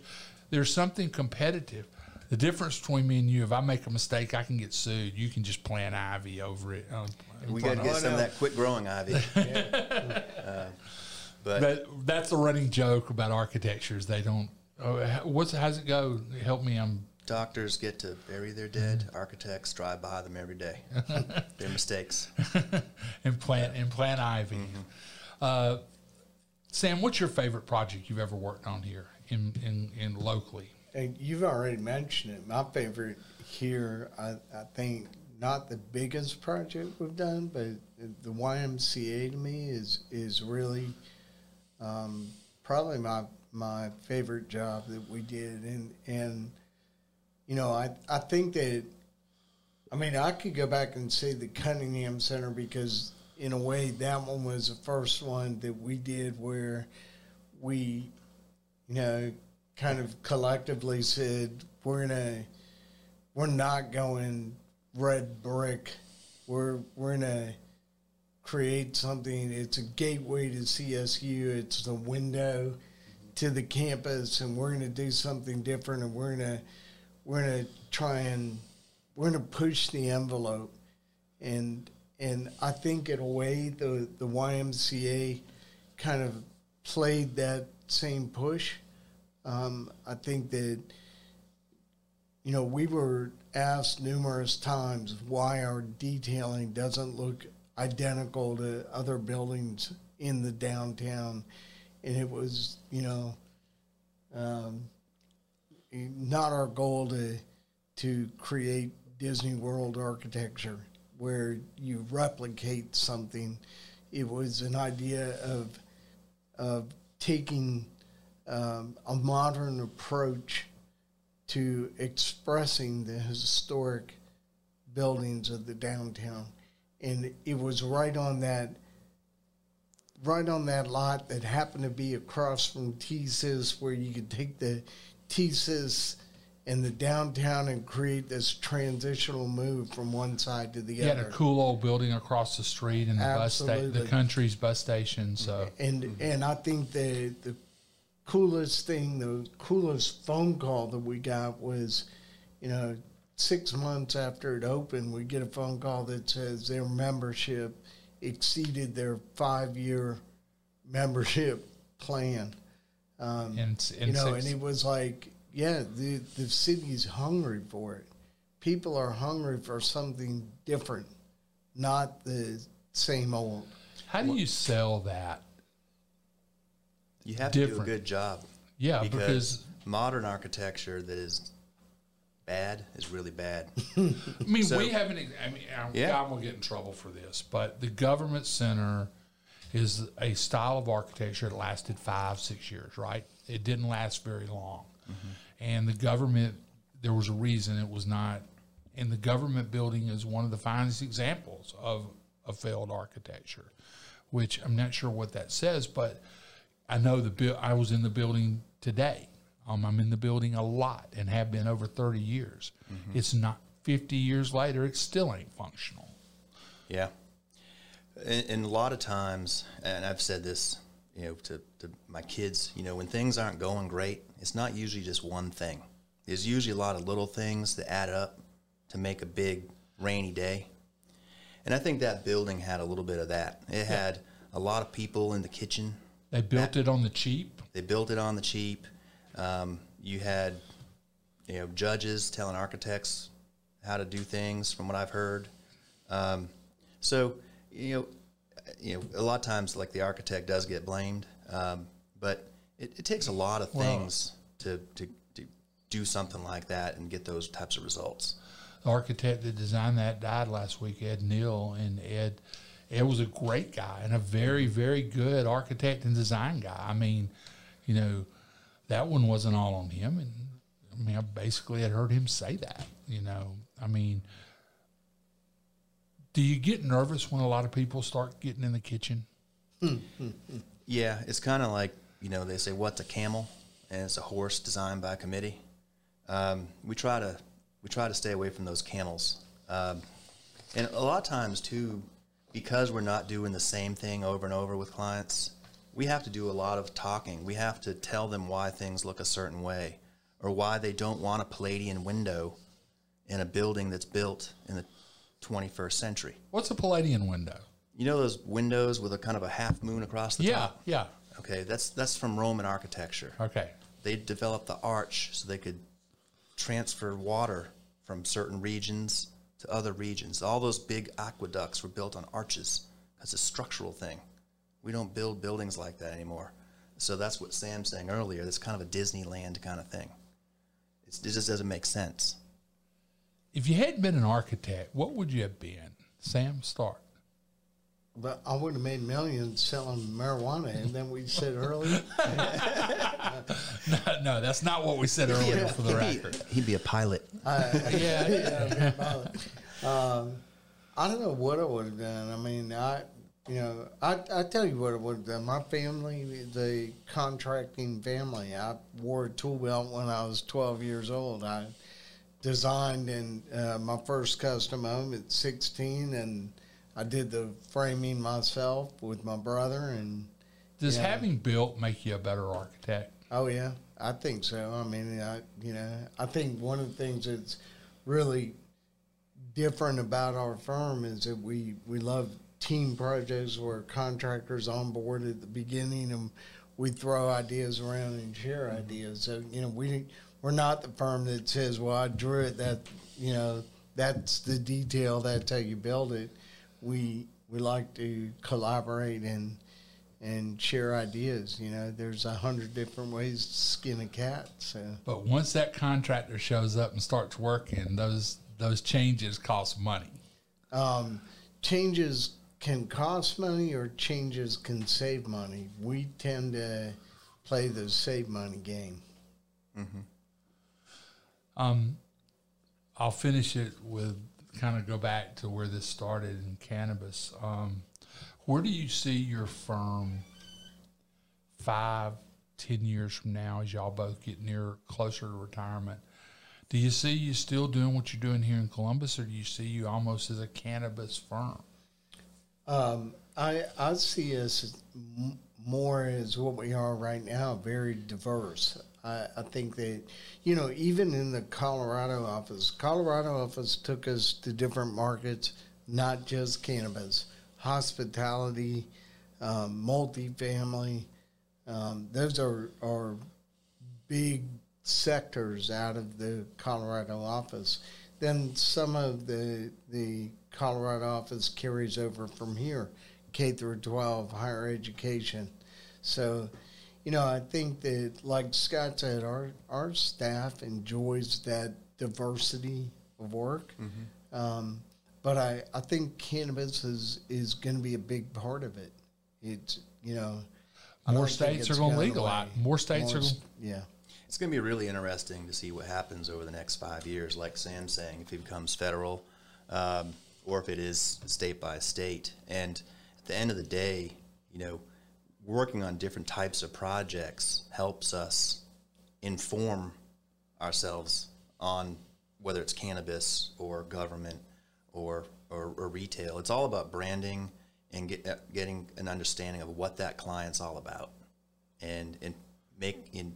there's something competitive. The difference between me and you, if I make a mistake, I can get sued. You can just plant ivy over it. Um, we got to get some of that quick growing ivy. Yeah. uh, but, but that's a running joke about architectures. They don't. Oh, what's how's it go? Help me. I'm. Doctors get to bury their dead. Architects drive by them every day. Their mistakes. and plant yeah. and plant ivy. Mm-hmm. uh, Sam, what's your favorite project you've ever worked on here in in, in locally? And you've already mentioned it. My favorite here, I, I think, not the biggest project we've done, but the Y M C A to me is is really um, probably my my favorite job that we did. And and you know, I I think that, I mean, I could go back and say the Cunningham Center, because in a way that one was the first one that we did where we, you know, kind of collectively said, we're gonna, we're not going red brick. We're we're gonna create something. It's a gateway to C S U. It's the window to the campus, and we're gonna do something different. And we're gonna we're gonna try and we're gonna push the envelope. And and I think in a way the the Y M C A kind of played that same push. Um, I think that, you know, we were asked numerous times why our detailing doesn't look identical to other buildings in the downtown. And it was, you know, um, not our goal to, to create Disney World architecture where you replicate something. It was an idea of, of taking Um, a modern approach to expressing the historic buildings of the downtown. And it was right on that right on that lot that happened to be across from T S I S, where you could take the T S I S in the downtown and create this transitional move from one side to the you other. You had a cool old building across the street and the Absolutely. bus sta- the country's bus station. So and mm-hmm. and I think the the coolest thing, the coolest phone call that we got was, you know, six months after it opened, we get a phone call that says their membership exceeded their five-year membership plan. Um, and, and you know, six. and it was like. Yeah, the, the city's hungry for it. People are hungry for something different, not the same old. How do you sell that? You have different. to do a good job. Yeah, because, because modern architecture that is bad is really bad. I mean, so, we haven't, I mean, I'm, yeah. I'm going to get in trouble for this, but the government center is a style of architecture that lasted five, six years, right? It didn't last very long. Mm-hmm. And the government, there was a reason it was not, and the government building is one of the finest examples of a failed architecture, which I'm not sure what that says, but I know the I was in the building today. Um, I'm in the building a lot and have been over thirty years. Mm-hmm. It's not fifty years later, it still ain't functional. Yeah. And, and a lot of times, and I've said this, you know, to, to my kids, you know, when things aren't going great, it's not usually just one thing. There's usually a lot of little things that add up to make a big rainy day. And I think that building had a little bit of that. It yeah. had a lot of people in the kitchen. They built that, it on the cheap. They built it on the cheap. Um, you had, you know, judges telling architects how to do things from what I've heard. Um, so, you know, You know, a lot of times, like, the architect does get blamed, um, but it, it takes a lot of things well, to, to, to do something like that and get those types of results. The architect that designed that died last week, Ed Neal, and Ed, Ed was a great guy and a very, very good architect and design guy. I mean, you know, that one wasn't all on him, and I mean, I basically had heard him say that, you know, I mean... Do you get nervous when a lot of people start getting in the kitchen? Yeah, it's kind of like, you know, they say, what's a camel? And it's a horse designed by committee. Um, we try to we try to stay away from those camels. Um, and a lot of times, too, because we're not doing the same thing over and over with clients, we have to do a lot of talking. We have to tell them why things look a certain way or why they don't want a Palladian window in a building that's built in the twenty-first century. What's a Palladian window? You know those windows with a kind of a half moon across the yeah, top? Yeah, yeah. Okay, that's that's from Roman architecture. Okay. They developed the arch so they could transfer water from certain regions to other regions. All those big aqueducts were built on arches. That's a structural thing. We don't build buildings like that anymore. So that's what Sam's saying earlier. That's kind of a Disneyland kind of thing. It's, it just doesn't make sense. If you hadn't been an architect, what would you have been? Sam, start. Well, I would have made millions selling marijuana, and then we said earlier. no, no, that's not what we said earlier yeah, for the he'd record. Be, he'd be a pilot. Uh, yeah, yeah, I'd be a pilot. Um, I don't know what I would have done. I mean, I, you know, I, I tell you what I would have done. My family, the contracting family, I wore a tool belt when I was twelve years old. I designed in uh, my first custom home at sixteen, and I did the framing myself with my brother. And does yeah. having built make you a better architect? Oh yeah, I think so. I mean, I you know, I think one of the things that's really different about our firm is that we we love team projects where contractors on board at the beginning, and we throw ideas around and share mm-hmm. ideas. So you know, we. We're not the firm that says, well, I drew it, that, you know, that's the detail, that's how you build it. We we like to collaborate and and share ideas. You know, there's a hundred different ways to skin a cat. So. But once that contractor shows up and starts working, those those changes cost money. Um, changes can cost money or changes can save money. We tend to play the save money game. Mm-hmm. Um, I'll finish it with kind of go back to where this started in cannabis. Um, where do you see your firm five, ten years from now as y'all both get near closer to retirement? Do you see you still doing what you're doing here in Columbus, or do you see you almost as a cannabis firm? Um, I, I see us more as what we are right now, very diverse. I, I think that, you know, even in the Colorado office, Colorado office took us to different markets, not just cannabis, hospitality, um, multifamily. Um, those are, are big sectors out of the Colorado office. Then some of the the Colorado office carries over from here, K through twelve, higher education. So, you know, I think that, like Scott said, our our staff enjoys that diversity of work. Mm-hmm. Um, but I, I think cannabis is is going to be a big part of it. It's, you know, more states are going to legalize. More states are going to, yeah. It's going to be really interesting to see what happens over the next five years, like Sam's saying, if it becomes federal um, or if it is state by state. And at the end of the day, you know, working on different types of projects helps us inform ourselves on whether it's cannabis or government or, or, or retail. It's all about branding and get, uh, getting an understanding of what that client's all about, and, and make in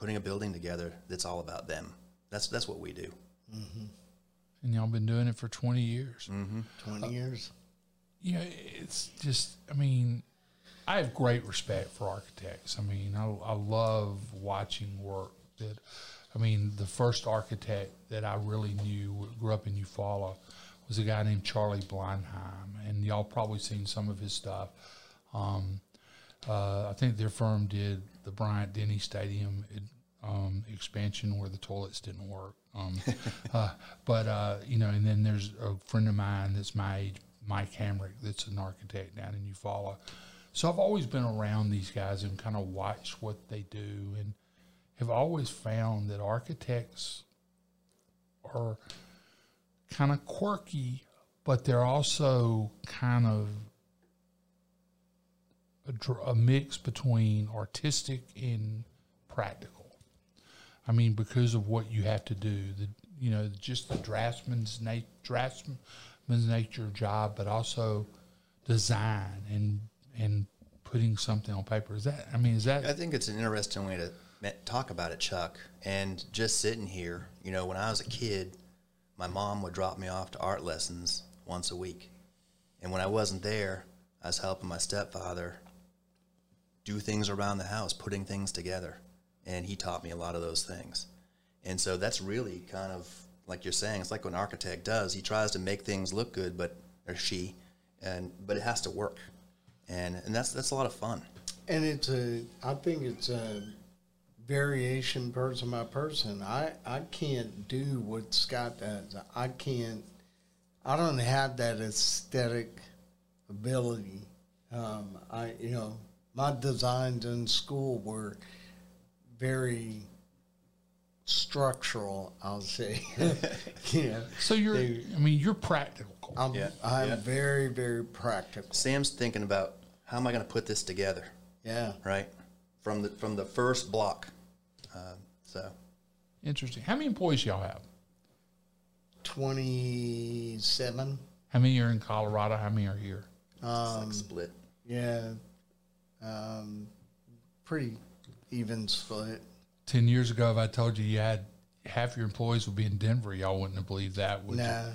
putting a building together that's all about them. That's that's what we do. Mm-hmm. And y'all been doing it for twenty years. Mm-hmm. Twenty uh, years. Yeah, it's just. I mean, I have great respect for architects. I mean, I, I love watching work. That, I mean, the first architect that I really knew, grew up in Eufaula, was a guy named Charlie Blindheim, and y'all probably seen some of his stuff. Um, uh, I think their firm did the Bryant-Denny Stadium um, expansion where the toilets didn't work. Um, uh, but, uh, you know, and then there's a friend of mine that's my age, Mike Hamrick, that's an architect down in Eufaula. So I've always been around these guys and kind of watched what they do, and have always found that architects are kind of quirky, but they're also kind of a, a mix between artistic and practical. I mean, because of what you have to do, the, you know, just the draftsman's, na draftsman's nature job, but also design and and putting something on paper. Is that, I mean, is that? I think it's an interesting way to talk about it, Chuck. And just sitting here, you know, when I was a kid, my mom would drop me off to art lessons once a week. And when I wasn't there, I was helping my stepfather do things around the house, putting things together. And he taught me a lot of those things. And so that's really kind of, like you're saying, it's like what an architect does. He tries to make things look good, but, or she, and, but it has to work. And, and that's, that's a lot of fun. And it's a, I think it's a variation person by person. I, I can't do what Scott does. I can't, I don't have that aesthetic ability. Um, I, you know, my designs in school were very structural, I'll say. You know, so you're, they, I mean, you're practical. I'm, yeah. I'm yeah. very, very practical. Sam's thinking about, how am I going to put this together? Yeah. Right? From the, from the first block. Uh, so. Interesting. How many employees y'all have? twenty-seven. How many are in Colorado? How many are here? Um, like split. Yeah. Um, pretty even split. Ten years ago, if I told you you had half your employees would be in Denver, y'all wouldn't have believed that, would nah.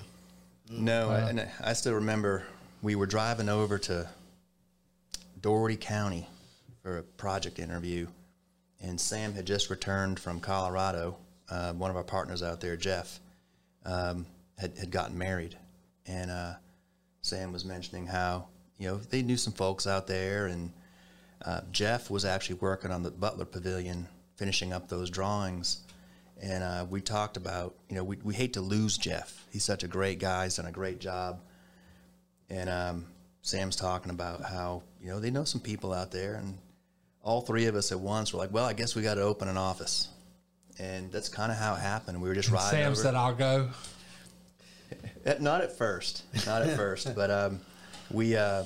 you? No. No. Uh, and I still remember we were driving over to Doherty County for a project interview, and Sam had just returned from Colorado. Uh, one of our partners out there, Jeff, um, had, had gotten married, and uh, Sam was mentioning how, you know, they knew some folks out there, and uh, Jeff was actually working on the Butler Pavilion, finishing up those drawings, and uh, we talked about, you know, we, we hate to lose Jeff. He's such a great guy. He's done a great job, and um, Sam's talking about how, you know, they know some people out there, and all three of us at once were like, well, I guess we got to open an office. And that's kind of how it happened. We were just and riding Sam over. Said, I'll go. Not at first. Not at first. But um, we, uh,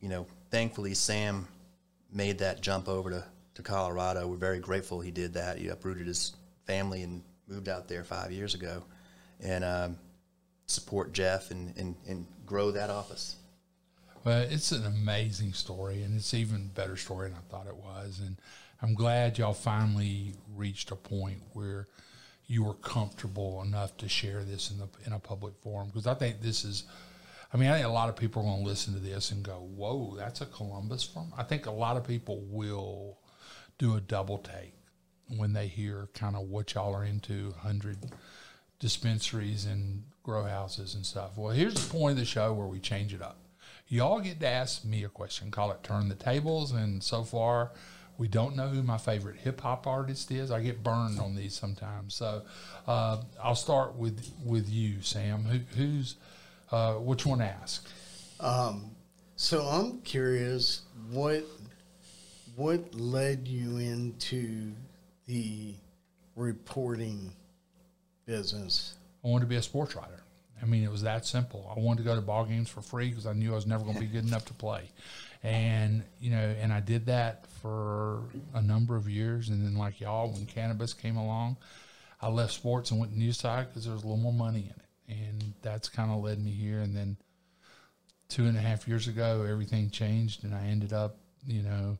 you know, thankfully Sam made that jump over to, to Colorado. We're very grateful he did that. He uprooted his family and moved out there five years ago, and um, support Jeff and, and, and grow that office. Well, it's an amazing story, and it's even better story than I thought it was. And I'm glad y'all finally reached a point where you were comfortable enough to share this in the in a public forum, because I think this is, I mean, I think a lot of people are going to listen to this and go, whoa, that's a Columbus firm. I think a lot of people will do a double take when they hear kind of what y'all are into, one hundred dispensaries and grow houses and stuff. Well, here's the point of the show where we change it up. Y'all get to ask me a question, call it Turn the Tables, and so far we don't know who my favorite hip-hop artist is. I get burned on these sometimes. So uh, I'll start with, with you, Sam. Who, who's... Uh, which one to ask? Um, so I'm curious, what what led you into the reporting business? I wanted to be a sports writer. I mean, it was that simple. I wanted to go to ball games for free because I knew I was never going to be good enough to play. And, you know, and I did that for a number of years. And then like y'all, when cannabis came along, I left sports and went to Newside because there was a little more money in it. And that's kind of led me here. And then two and a half years ago, everything changed, and I ended up, you know,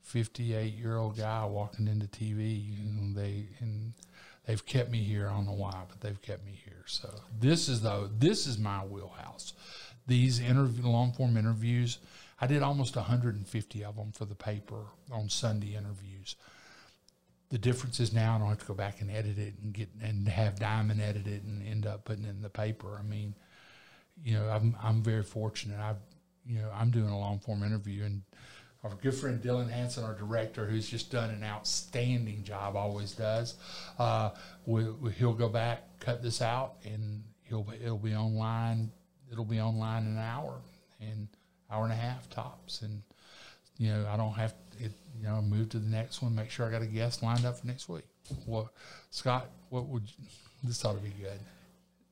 fifty-eight-year-old guy walking into T V. You know, they and they've kept me here. I don't know why, but they've kept me here. So this is though this is my wheelhouse. These interview, long-form interviews, I did almost one hundred fifty of them for the paper on Sunday interviews. The difference is now I don't have to go back and edit it and get and have Diamond edit it and end up putting it in the paper. I mean, you know, I'm I'm very fortunate. I've you know I'm doing a long form interview, and our good friend Dylan Hansen, our director, who's just done an outstanding job, always does. Uh, we, we, he'll go back, cut this out, and he'll it'll be online. It'll be online in an hour, and hour and a half tops, and you know I don't have it. You know, move to the next one, make sure I got a guest lined up for next week. Well, Scott, what would you, this ought to be good.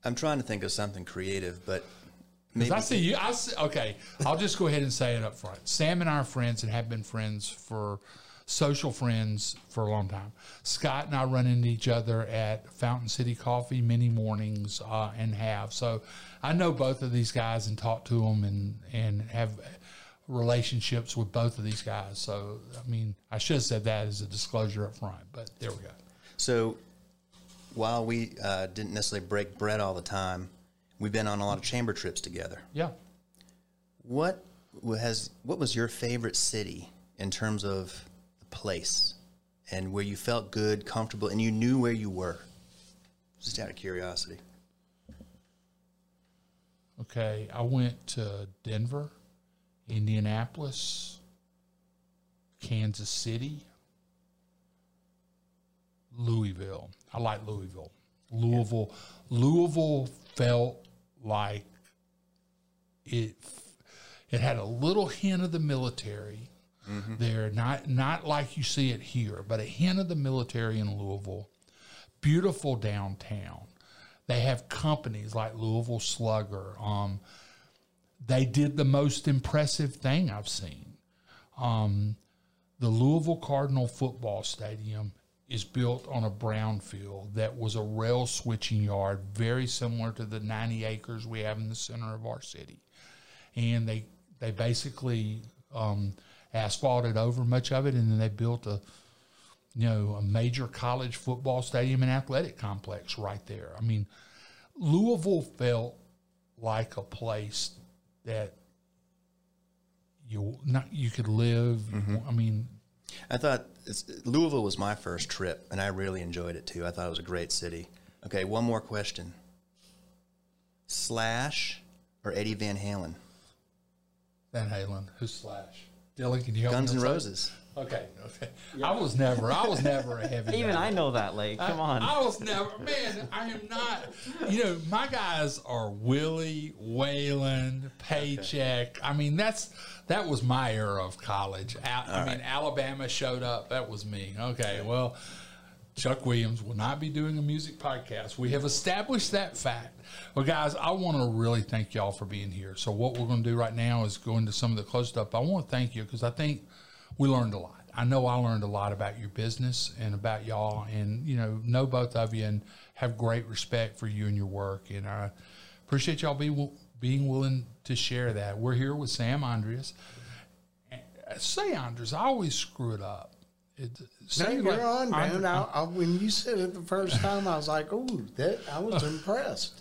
I'm trying to think of something creative, but maybe. I see you, I see, okay, I'll just go ahead and say it up front. Sam and I are friends and have been friends for, social friends for a long time. Scott and I run into each other at Fountain City Coffee many mornings uh, and have. So I know both of these guys and talk to them and, and have relationships with both of these guys. So, I mean, I should have said that as a disclosure up front, but there we go. So, while we uh, didn't necessarily break bread all the time, we've been on a lot of chamber trips together. Yeah. What has, what was your favorite city in terms of the place and where you felt good, comfortable, and you knew where you were? Just out of curiosity. Okay, I went to Denver, Indianapolis, Kansas City, Louisville. I like Louisville. Louisville, yeah. Louisville felt like it. It had a little hint of the military mm-hmm. there, not not like you see it here, but a hint of the military in Louisville. Beautiful downtown. They have companies like Louisville Slugger. Um, They did the most impressive thing I've seen. Um, the Louisville Cardinal football stadium is built on a brownfield that was a rail switching yard, very similar to the ninety acres we have in the center of our city. And they they basically um, asphalted over much of it, and then they built a you know a major college football stadium and athletic complex right there. I mean, Louisville felt like a place that you not you could live. Mm-hmm. I mean, I thought it's, Louisville was my first trip, and I really enjoyed it too. I thought it was a great city. Okay, one more question: Slash or Eddie Van Halen? Van Halen. Who's Slash? Dylan, can you help? Guns N' Roses. Okay, okay. Yeah. I was never, I was never a heavy. Even guy. I know that, Lake. Come I, on. I was never, man. I am not. You know, my guys are Willie, Waylon, Paycheck. I mean, that's that was my era of college. I, I mean, right. Alabama showed up. That was me. Okay, well, Chuck Williams will not be doing a music podcast. We have established that fact. Well, guys, I want to really thank y'all for being here. So, what we're going to do right now is go into some of the close stuff. I want to thank you because I think we learned a lot. I know I learned a lot about your business and about y'all, and, you know, know both of you and have great respect for you and your work. And I appreciate y'all be, being willing to share that. We're here with Sam Andras. Say Andras, I always screw it up. It, no, you're like, on, man. I, I, when you said it the first time, I was like, "Ooh, that!" I was impressed.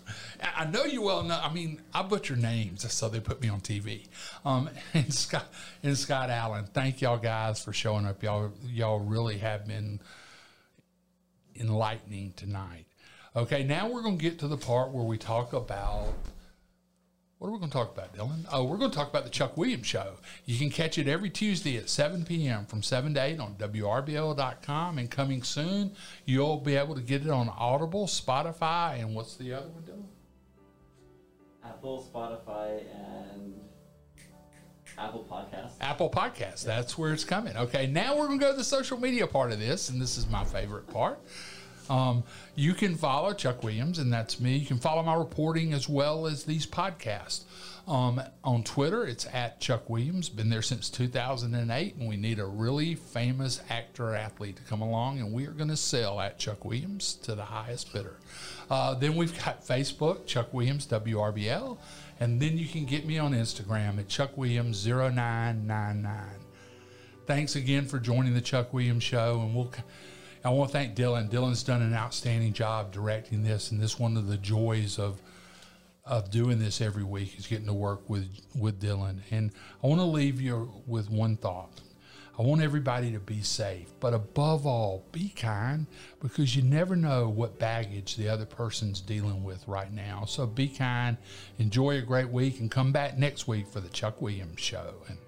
I know you well enough. I mean, I butcher names, so they put me on T V. Um, and Scott and Scott Allen, thank y'all guys for showing up. Y'all, y'all really have been enlightening tonight. Okay, now we're gonna get to the part where we talk about. What are we going to talk about, Dylan? Oh, we're going to talk about the Chuck Williams Show. You can catch it every Tuesday at seven P M from seven to eight on W R B L dot com. And coming soon, you'll be able to get it on Audible, Spotify, and what's the other one, Dylan? Apple, Spotify, and Apple Podcasts. Apple Podcasts. Yeah. That's where it's coming. Okay, now we're going to go to the social media part of this, and this is my favorite part. Um, you can follow Chuck Williams, and that's me. You can follow my reporting as well as these podcasts. Um, on Twitter, it's at Chuck Williams. Been there since two thousand eight, and we need a really famous actor or athlete to come along, and we are going to sell at Chuck Williams to the highest bidder. Uh, then we've got Facebook, Chuck Williams W R B L, and then you can get me on Instagram at Chuck Williams zero nine nine nine. Thanks again for joining the Chuck Williams Show, and we'll... I want to thank Dylan. Dylan's done an outstanding job directing this, and this one of the joys of of doing this every week is getting to work with, with Dylan. And I want to leave you with one thought. I want everybody to be safe, but above all, be kind, because you never know what baggage the other person's dealing with right now. So be kind, enjoy a great week, and come back next week for the Chuck Williams Show. And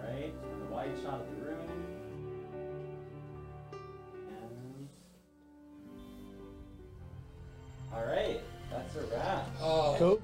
right, the wide shot of the room. All right, that's a wrap. Oh. Cool.